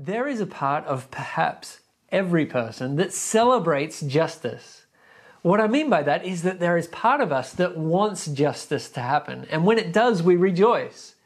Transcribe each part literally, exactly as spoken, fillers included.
There is a part of perhaps every person that celebrates justice. What I mean by that is that there is part of us that wants justice to happen, and when it does, we rejoice.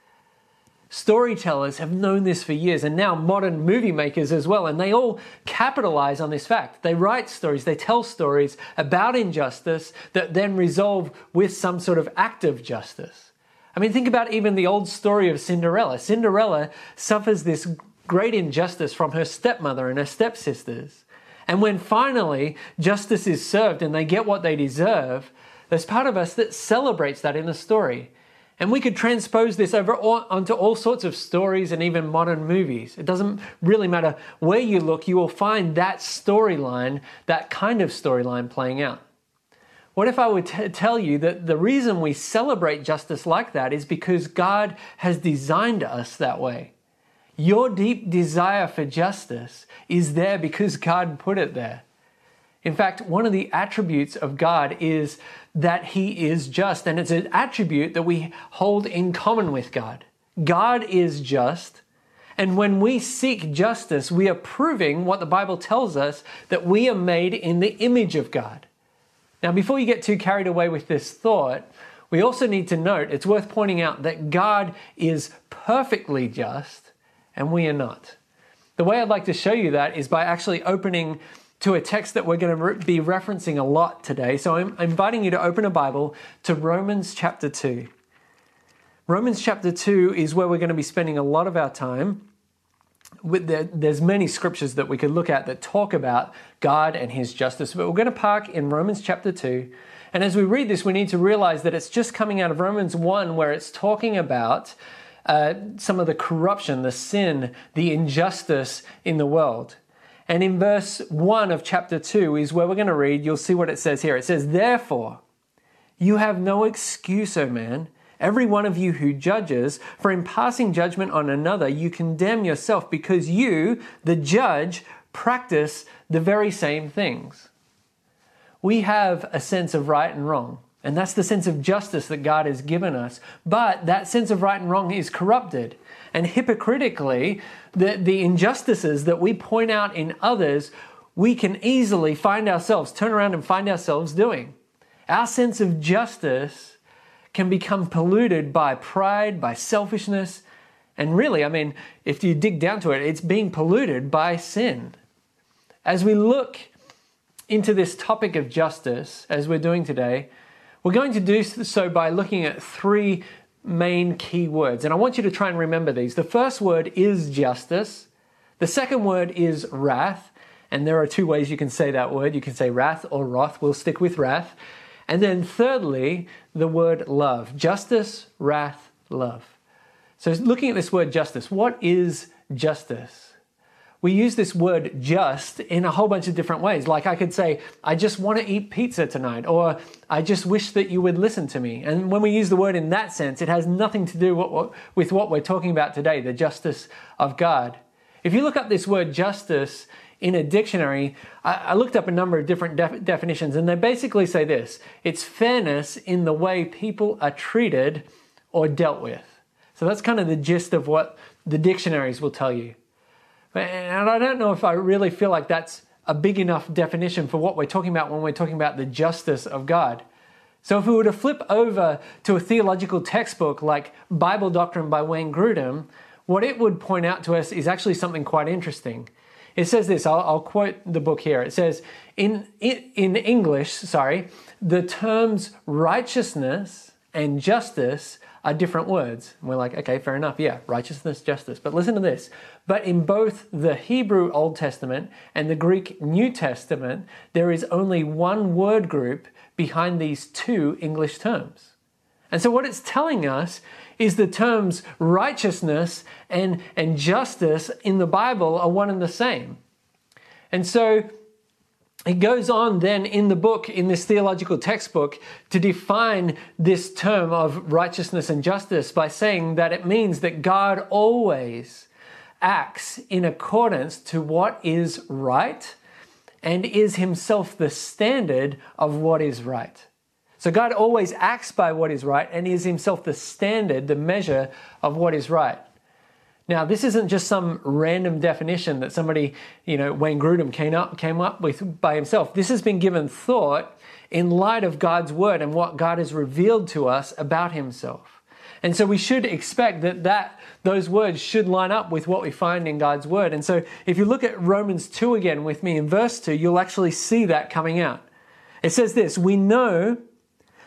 Storytellers have known this for years, and now modern movie makers as well, and they all capitalize on this fact. They write stories, they tell stories about injustice that then resolve with some sort of act of justice. I mean, think about even the old story of Cinderella. Cinderella suffers this great injustice from her stepmother and her stepsisters. And when finally justice is served and they get what they deserve, there's part of us that celebrates that in the story. And we could transpose this over all, onto all sorts of stories and even modern movies. It doesn't really matter where you look, you will find that storyline, that kind of storyline playing out. What if I would t- tell you that the reason we celebrate justice like that is because God has designed us that way. Your deep desire for justice is there because God put it there. In fact, one of the attributes of God is that He is just, and it's an attribute that we hold in common with God. God is just, and when we seek justice, we are proving what the Bible tells us, that we are made in the image of God. Now, before you get too carried away with this thought, we also need to note, it's worth pointing out that God is perfectly just, and we are not. The way I'd like to show you that is by actually opening to a text that we're going to be referencing a lot today. So I'm inviting you to open a Bible to Romans chapter two. Romans chapter two is where we're going to be spending a lot of our time. With the, there's many scriptures that we could look at that talk about God and His justice, but we're going to park in Romans chapter two. And as we read this, we need to realize that it's just coming out of Romans one, where it's talking about uh, some of the corruption, the sin, the injustice in the world. And in verse one of chapter two is where we're going to read. You'll see what it says here. It says, "Therefore, you have no excuse, O man, every one of you who judges, for in passing judgment on another, you condemn yourself, because you, the judge, practice the very same things." We have a sense of right and wrong, and that's the sense of justice that God has given us. But that sense of right and wrong is corrupted. And hypocritically, the, the injustices that we point out in others, we can easily find ourselves, turn around and find ourselves doing. Our sense of justice can become polluted by pride, by selfishness, and really, I mean, if you dig down to it, it's being polluted by sin. As we look into this topic of justice, as we're doing today, we're going to do so by looking at three main key words, and I want you to try and remember these. The first word is justice. The second word is wrath, and there are two ways you can say that word. You can say wrath or wrath. We'll stick with wrath. And then thirdly, the word love. Justice, wrath, love. So looking at this word justice, what is justice? We use this word just in a whole bunch of different ways. Like I could say, I just want to eat pizza tonight, or I just wish that you would listen to me. And when we use the word in that sense, it has nothing to do what, what, with what we're talking about today, the justice of God. If you look up this word justice in a dictionary, I, I looked up a number of different def- definitions, and they basically say this: it's fairness in the way people are treated or dealt with. So that's kind of the gist of what the dictionaries will tell you. And I don't know if I really feel like that's a big enough definition for what we're talking about when we're talking about the justice of God. So if we were to flip over to a theological textbook like Bible Doctrine by Wayne Grudem, what it would point out to us is actually something quite interesting. It says this, I'll, I'll quote the book here. It says, in, in English, sorry, the terms righteousness and justice are different words. And we're like, okay, fair enough. Yeah, righteousness, justice. But listen to this. But in both the Hebrew Old Testament and the Greek New Testament, there is only one word group behind these two English terms. And so what it's telling us is the terms righteousness and, and justice in the Bible are one and the same. And so it goes on then in the book, in this theological textbook, to define this term of righteousness and justice by saying that it means that God always acts in accordance to what is right and is Himself the standard of what is right. So God always acts by what is right and is Himself the standard, the measure of what is right. Now, this isn't just some random definition that somebody, you know, Wayne Grudem came up, came up with by himself. This has been given thought in light of God's word and what God has revealed to us about himself. And so we should expect that, that those words should line up with what we find in God's word. And so if you look at Romans two again with me in verse two, you'll actually see that coming out. It says this, we know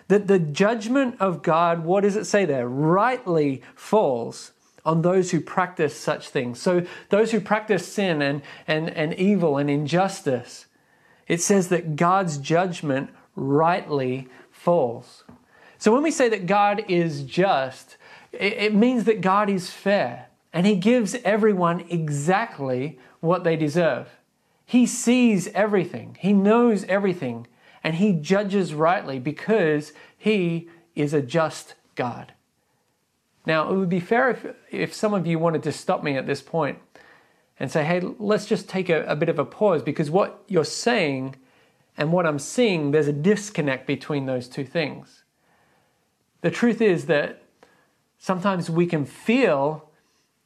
that the judgment of God, what does it say there? Rightly falls on those who practice such things. So those who practice sin and, and, and evil and injustice, it says that God's judgment rightly falls. So when we say that God is just, it, it means that God is fair and he gives everyone exactly what they deserve. He sees everything. He knows everything. And he judges rightly because he is a just God. Now, it would be fair if, if some of you wanted to stop me at this point and say, hey, let's just take a, a bit of a pause, because what you're saying and what I'm seeing, there's a disconnect between those two things. The truth is that sometimes we can feel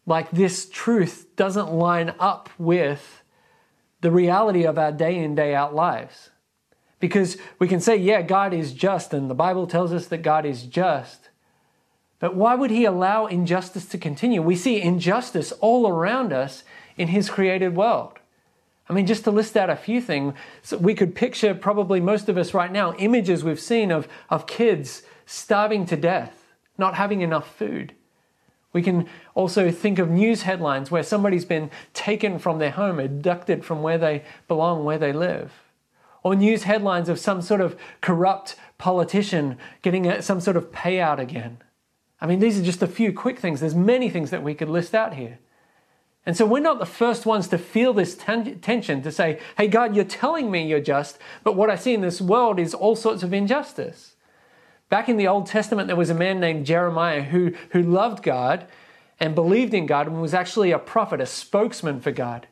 like this truth doesn't line up with the reality of our day in, day out lives. Because we can say, yeah, God is just, and the Bible tells us that God is just. But why would he allow injustice to continue? We see injustice all around us in his created world. I mean, just to list out a few things, so we could picture, probably most of us right now, images we've seen of, of kids starving to death, not having enough food. We can also think of news headlines where somebody's been taken from their home, abducted from where they belong, where they live. Or news headlines of some sort of corrupt politician getting some sort of payout again. I mean, these are just a few quick things. There's many things that we could list out here. And so we're not the first ones to feel this ten- tension to say, hey, God, you're telling me you're just, but what I see in this world is all sorts of injustice. Back in the Old Testament, there was a man named Jeremiah who, who loved God and believed in God and was actually a prophet, a spokesman for God.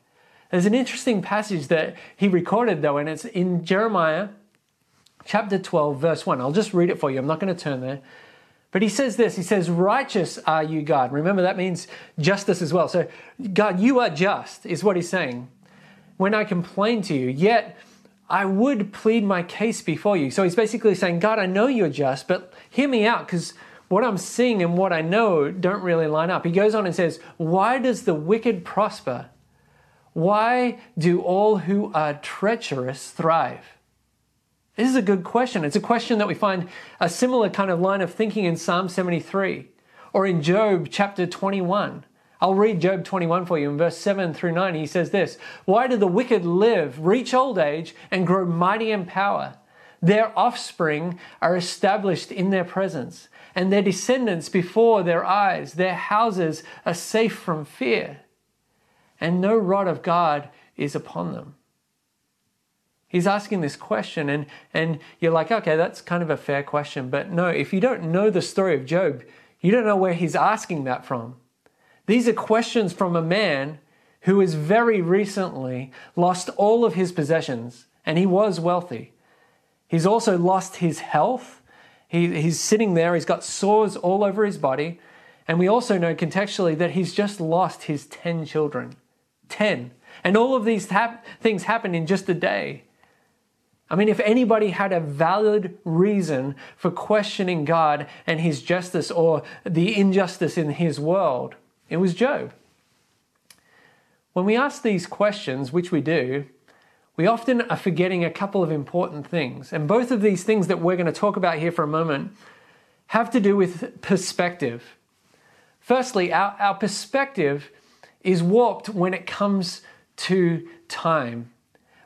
There's an interesting passage that he recorded, though, and it's in Jeremiah chapter twelve, verse one. I'll just read it for you. I'm not going to turn there. But he says this. He says, righteous are you, God. Remember, that means justice as well. So, God, you are just, is what he's saying. When I complain to you, yet I would plead my case before you. So he's basically saying, God, I know you're just, but hear me out, because what I'm seeing and what I know don't really line up. He goes on and says, why does the wicked prosper? Why do all who are treacherous thrive? This is a good question. It's a question that we find a similar kind of line of thinking in Psalm seventy-three or in Job chapter twenty-one. I'll read Job twenty-one for you in verse seven through nine. He says this, why do the wicked live, reach old age, and grow mighty in power? Their offspring are established in their presence, and their descendants before their eyes. Their houses are safe from fear, and no rod of God is upon them. He's asking this question, and, and you're like, okay, that's kind of a fair question. But no, if you don't know the story of Job, you don't know where he's asking that from. These are questions from a man who has very recently lost all of his possessions, and he was wealthy. He's also lost his health. He, he's sitting there, he's got sores all over his body. And we also know contextually that he's just lost his ten children. Ten. And all of these hap- things happen in just a day. I mean, if anybody had a valid reason for questioning God and his justice or the injustice in his world, it was Job. When we ask these questions, which we do, we often are forgetting a couple of important things. And both of these things that we're going to talk about here for a moment have to do with perspective. Firstly, our, our perspective is warped when it comes to time.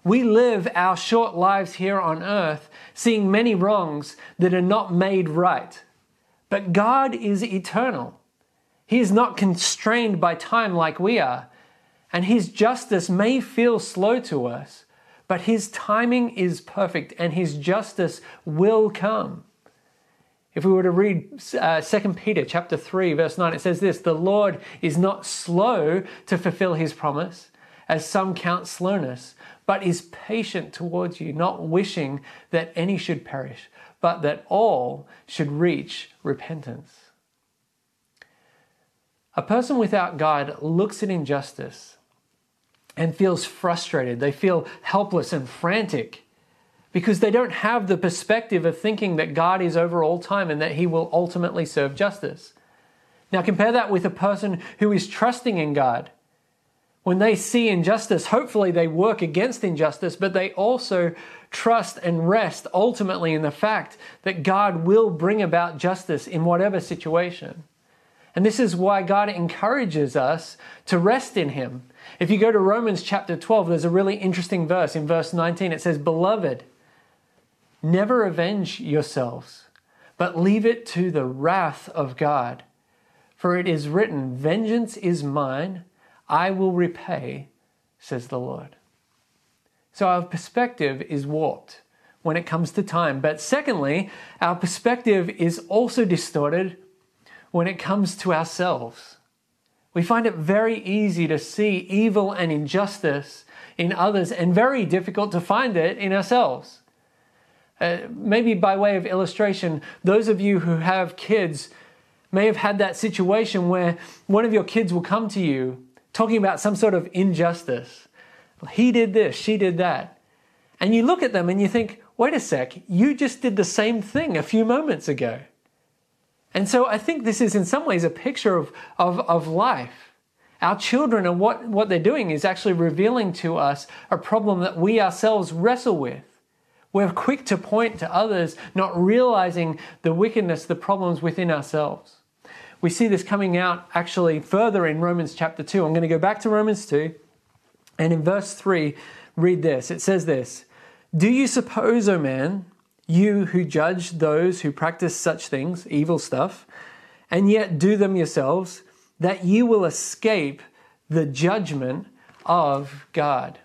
We live our short lives here on earth, seeing many wrongs that are not made right. But God is eternal. He is not constrained by time like we are. And his justice may feel slow to us, but his timing is perfect and his justice will come. If we were to read uh, Second Peter chapter three, verse nine, it says this, the Lord is not slow to fulfill his promise, as some count slowness, but is patient towards you, not wishing that any should perish, but that all should reach repentance. A person without God looks at injustice and feels frustrated. They feel helpless and frantic because they don't have the perspective of thinking that God is over all time and that he will ultimately serve justice. Now compare that with a person who is trusting in God. When they see injustice, hopefully they work against injustice, but they also trust and rest ultimately in the fact that God will bring about justice in whatever situation. And this is why God encourages us to rest in him. If you go to Romans chapter twelve, there's a really interesting verse. In verse nineteen, it says, "Beloved, never avenge yourselves, but leave it to the wrath of God. For it is written, 'Vengeance is mine, I will repay, says the Lord.'" So our perspective is warped when it comes to time. But secondly, our perspective is also distorted when it comes to ourselves. We find it very easy to see evil and injustice in others and very difficult to find it in ourselves. Uh, maybe by way of illustration, those of you who have kids may have had that situation where one of your kids will come to you talking about some sort of injustice. He did this, she did that. And you look at them and you think, wait a sec, you just did the same thing a few moments ago. And so I think this is in some ways a picture of, of, of life. Our children and what, what they're doing is actually revealing to us a problem that we ourselves wrestle with. We're quick to point to others, not realizing the wickedness, the problems within ourselves. We see this coming out actually further in Romans chapter two. I'm going to go back to Romans two, and in verse three, read this. It says this, "Do you suppose, O man, you who judge those who practice such things," evil stuff, "and yet do them yourselves, that you will escape the judgment of God?"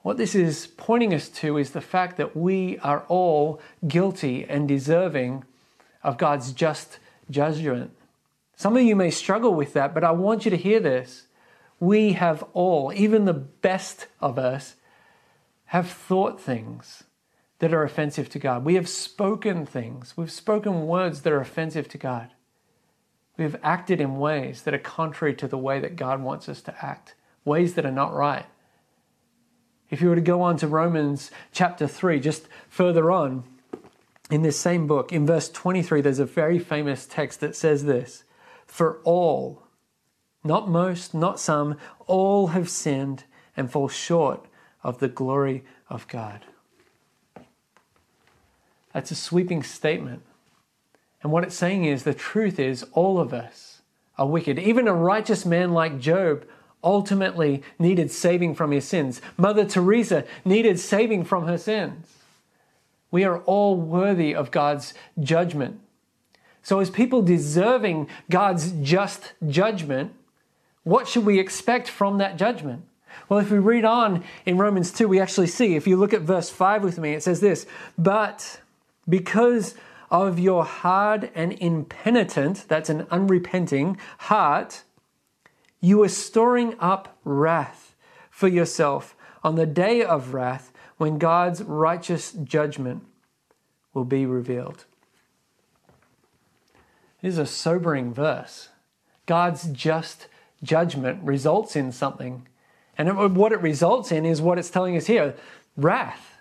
What this is pointing us to is the fact that we are all guilty and deserving of God's just judgment. Some of you may struggle with that, but I want you to hear this. We have all, even the best of us, have thought things that are offensive to God. We have spoken things. We've spoken words that are offensive to God. We have acted in ways that are contrary to the way that God wants us to act, ways that are not right. If you were to go on to Romans chapter three, just further on, in this same book, in verse twenty-three, there's a very famous text that says this, "For all, not most, not some, all have sinned and fall short of the glory of God." That's a sweeping statement. And what it's saying is the truth is all of us are wicked. Even a righteous man like Job ultimately needed saving from his sins. Mother Teresa needed saving from her sins. We are all worthy of God's judgment. So as people deserving God's just judgment, what should we expect from that judgment? Well, if we read on in Romans two, we actually see, if you look at verse five with me, it says this, "But because of your hard and impenitent," that's an unrepenting heart, "you are storing up wrath for yourself on the day of wrath, when God's righteous judgment will be revealed." It is a sobering verse. God's just judgment results in something. And what it results in is what it's telling us here, wrath.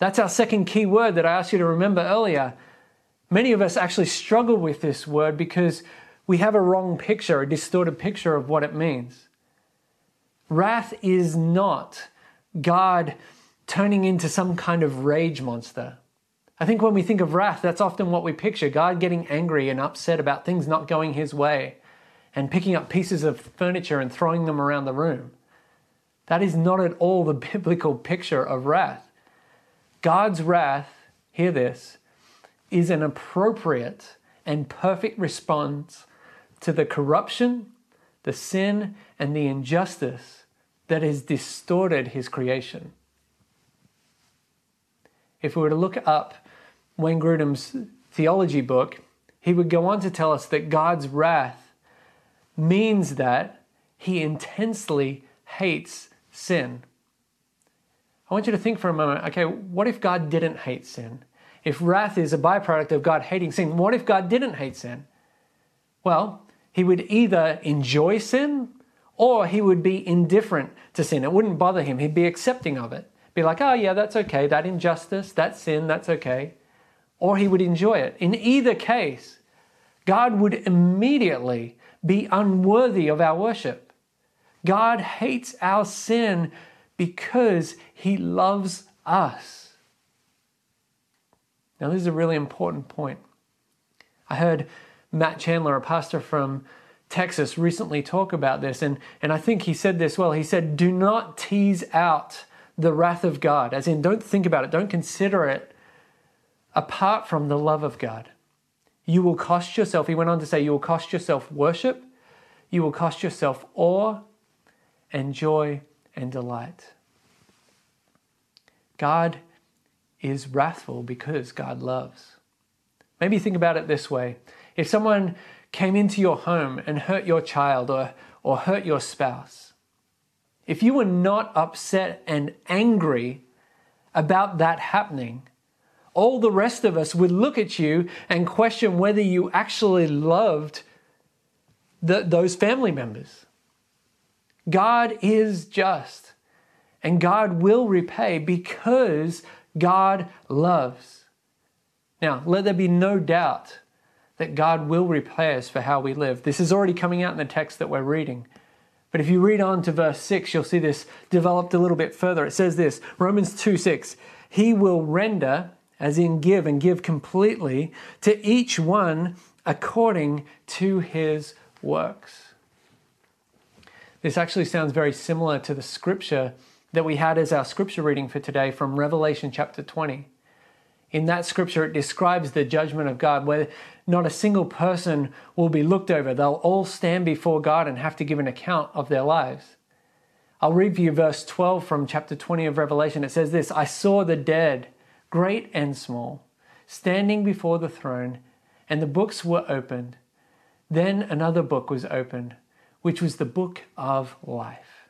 That's our second key word that I asked you to remember earlier. Many of us actually struggle with this word because we have a wrong picture, a distorted picture of what it means. Wrath is not God turning into some kind of rage monster. I think when we think of wrath, that's often what we picture, God getting angry and upset about things not going his way and picking up pieces of furniture and throwing them around the room. That is not at all the biblical picture of wrath. God's wrath, hear this, is an appropriate and perfect response to the corruption, the sin, and the injustice that has distorted his creation. If we were to look up Wayne Grudem's theology book, he would go on to tell us that God's wrath means that he intensely hates sin. I want you to think for a moment, okay, what if God didn't hate sin? If wrath is a byproduct of God hating sin, what if God didn't hate sin? Well, He would either enjoy sin or he would be indifferent to sin. It wouldn't bother him. He'd be accepting of it. Be like, oh yeah, that's okay. That injustice, that sin, that's okay. Or he would enjoy it. In either case, God would immediately be unworthy of our worship. God hates our sin because he loves us. Now, this is a really important point. I heard Matt Chandler, a pastor from Texas, recently talk about this, and, and I think he said this well. He said, do not tease out the wrath of God, as in don't think about it, don't consider it apart from the love of God. You will cost yourself, he went on to say, you will cost yourself worship, you will cost yourself awe and joy and delight. God is wrathful because God loves. Maybe think about it this way. If someone came into your home and hurt your child or, or hurt your spouse, if you were not upset and angry about that happening, all the rest of us would look at you and question whether you actually loved the, those family members. God is just, and God will repay because God loves. Now, let there be no doubt that God will repay us for how we live. This is already coming out in the text that we're reading. But if you read on to verse six, you'll see this developed a little bit further. It says this, Romans two six, he will render, as in give, and give completely to each one according to his works. This actually sounds very similar to the scripture that we had as our scripture reading for today from Revelation chapter twenty. In that scripture, it describes the judgment of God where not a single person will be looked over. They'll all stand before God and have to give an account of their lives. I'll read for you verse twelve from chapter twenty of Revelation. It says this, I saw the dead, great and small, standing before the throne, and the books were opened. Then another book was opened, which was the book of life.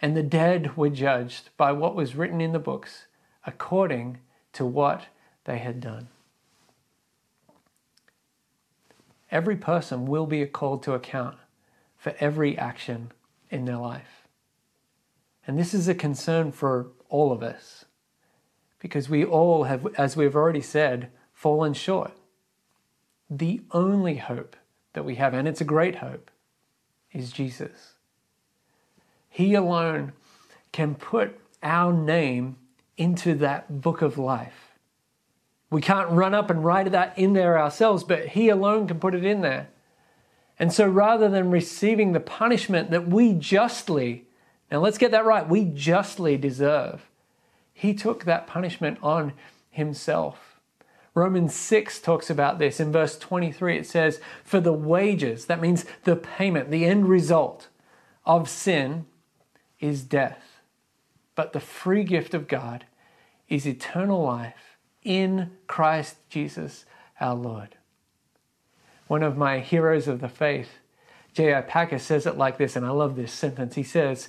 And the dead were judged by what was written in the books, according to what they had done. Every person will be called to account for every action in their life. And this is a concern for all of us, because we all have, as we've already said, fallen short. The only hope that we have, and it's a great hope, is Jesus. He alone can put our name into that book of life. We can't run up and write that in there ourselves, but he alone can put it in there. And so rather than receiving the punishment that we justly, now let's get that right, we justly deserve, he took that punishment on himself. Romans six talks about this. In verse twenty-three, it says, for the wages, that means the payment, the end result of sin is death. But the free gift of God is eternal life in Christ Jesus our Lord. One of my heroes of the faith, J I Packer, says it like this, and I love this sentence. He says,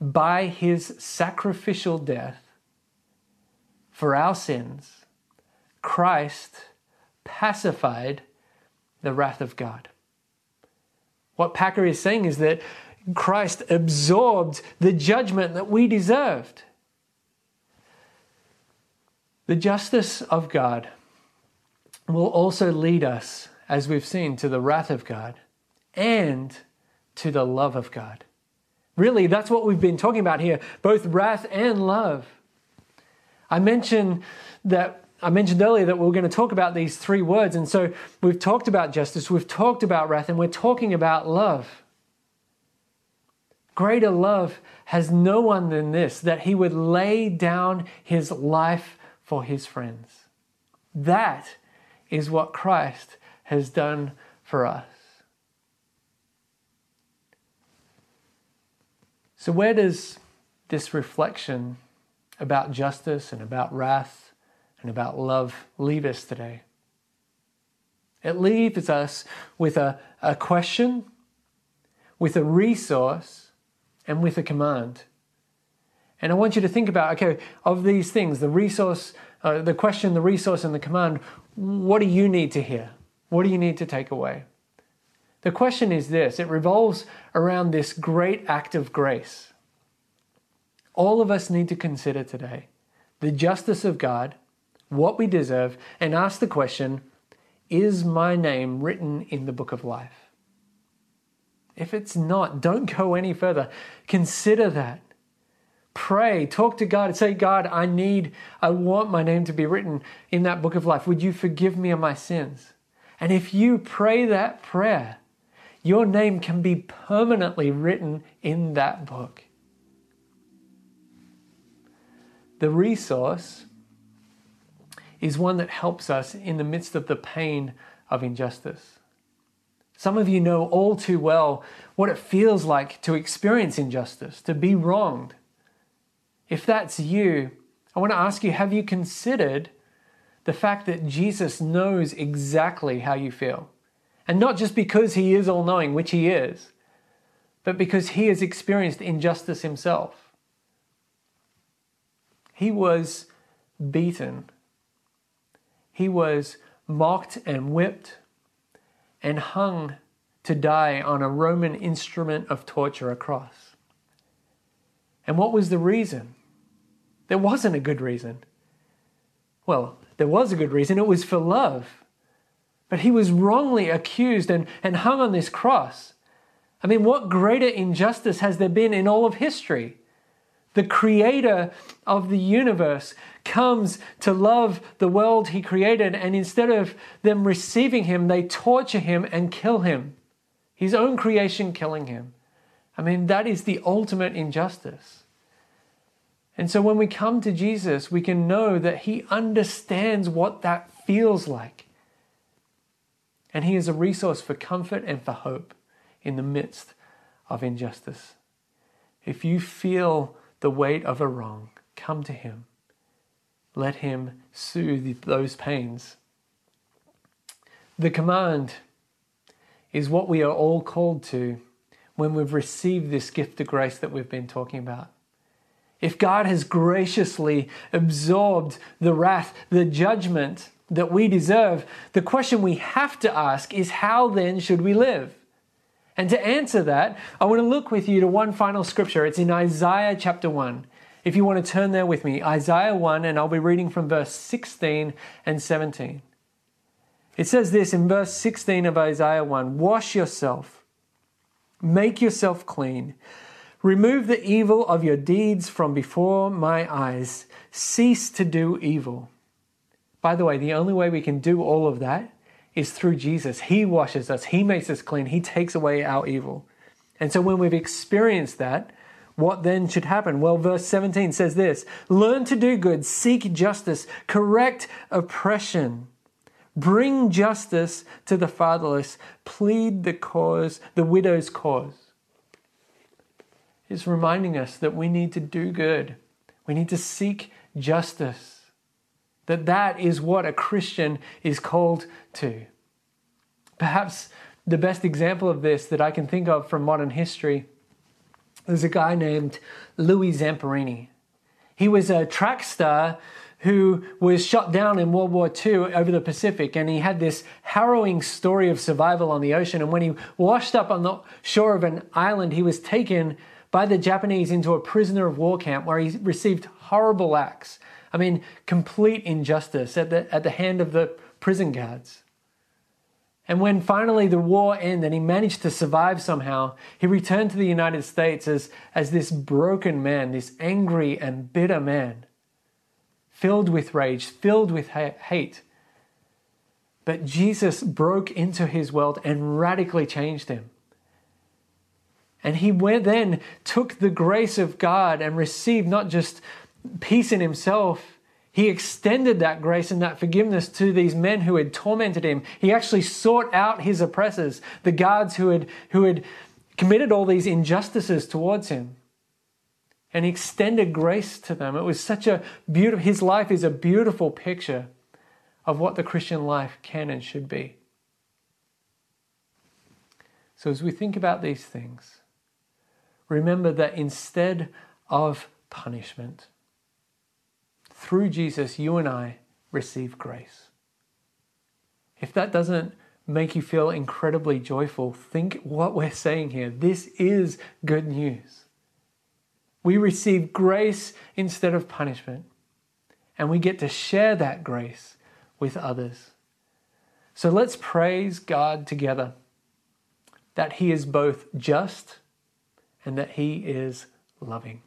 by his sacrificial death, for our sins, Christ pacified the wrath of God. What Packer is saying is that Christ absorbed the judgment that we deserved. The justice of God will also lead us, as we've seen, to the wrath of God and to the love of God. Really, that's what we've been talking about here, both wrath and love. I mentioned that I mentioned earlier that we we're going to talk about these three words. And so we've talked about justice, we've talked about wrath, and we're talking about love. Greater love has no one than this, that he would lay down his life for his friends. That is what Christ has done for us. So where does this reflection about justice and about wrath and about love leave us today? It leaves us with a, a question, with a resource, and with a command. And I want you to think about, okay, of these things, the resource, uh, the question, the resource, and the command, what do you need to hear? What do you need to take away? The question is this. It revolves around this great act of grace. All of us need to consider today the justice of God, what we deserve, and ask the question, is my name written in the book of life? If it's not, don't go any further. Consider that. Pray, talk to God and say, God, I need, I want my name to be written in that book of life. Would you forgive me of my sins? And if you pray that prayer, your name can be permanently written in that book. The resource is one that helps us in the midst of the pain of injustice. Some of you know all too well what it feels like to experience injustice, to be wronged. If that's you, I want to ask you, have you considered the fact that Jesus knows exactly how you feel? And not just because he is all-knowing, which he is, but because he has experienced injustice himself. He was beaten. He was mocked and whipped and hung to die on a Roman instrument of torture, a cross. And what was the reason? There wasn't a good reason. Well, there was a good reason. It was for love. But he was wrongly accused and, and hung on this cross. I mean, what greater injustice has there been in all of history? The creator of the universe comes to love the world he created, and instead of them receiving him, they torture him and kill him. His own creation killing him. I mean, that is the ultimate injustice. And so when we come to Jesus, we can know that he understands what that feels like. And he is a resource for comfort and for hope in the midst of injustice. If you feel the weight of a wrong, come to him. Let him soothe those pains. The command is what we are all called to when we've received this gift of grace that we've been talking about. If God has graciously absorbed the wrath, the judgment that we deserve, the question we have to ask is, how then should we live? And to answer that, I want to look with you to one final scripture. It's in Isaiah chapter one. If you want to turn there with me, Isaiah one, and I'll be reading from verse sixteen and seventeen. It says this in verse sixteen of Isaiah one, "Wash yourself, make yourself clean, remove the evil of your deeds from before my eyes, cease to do evil." By the way, the only way we can do all of that is through Jesus. He washes us. He makes us clean. He takes away our evil. And so when we've experienced that, what then should happen? Well, verse seventeen says this, "Learn to do good, seek justice, correct oppression, bring justice to the fatherless, plead the cause, the widow's cause." It's reminding us that we need to do good. We need to seek justice. That that is what a Christian is called to. Perhaps the best example of this that I can think of from modern history is a guy named Louis Zamperini. He was a track star who was shot down in World War Two over the Pacific, and he had this harrowing story of survival on the ocean. And when he washed up on the shore of an island, he was taken by the Japanese into a prisoner of war camp where he received horrible acts. I mean, complete injustice at the, at the hand of the prison guards. And when finally the war ended and he managed to survive somehow, he returned to the United States as, as this broken man, this angry and bitter man, filled with rage, filled with hate. But Jesus broke into his world and radically changed him. And he went then took the grace of God and received not just peace in himself, he extended that grace and that forgiveness to these men who had tormented him. He actually sought out his oppressors, the guards who had, who had committed all these injustices towards him. And he extended grace to them. It was such a beautiful, his life is a beautiful picture of what the Christian life can and should be. So as we think about these things, remember that instead of punishment, through Jesus, you and I receive grace. If that doesn't make you feel incredibly joyful. Think what we're saying here. This is good news. We receive grace instead of punishment, and we get to share that grace with others. So let's praise God together that He is both just and that He is loving.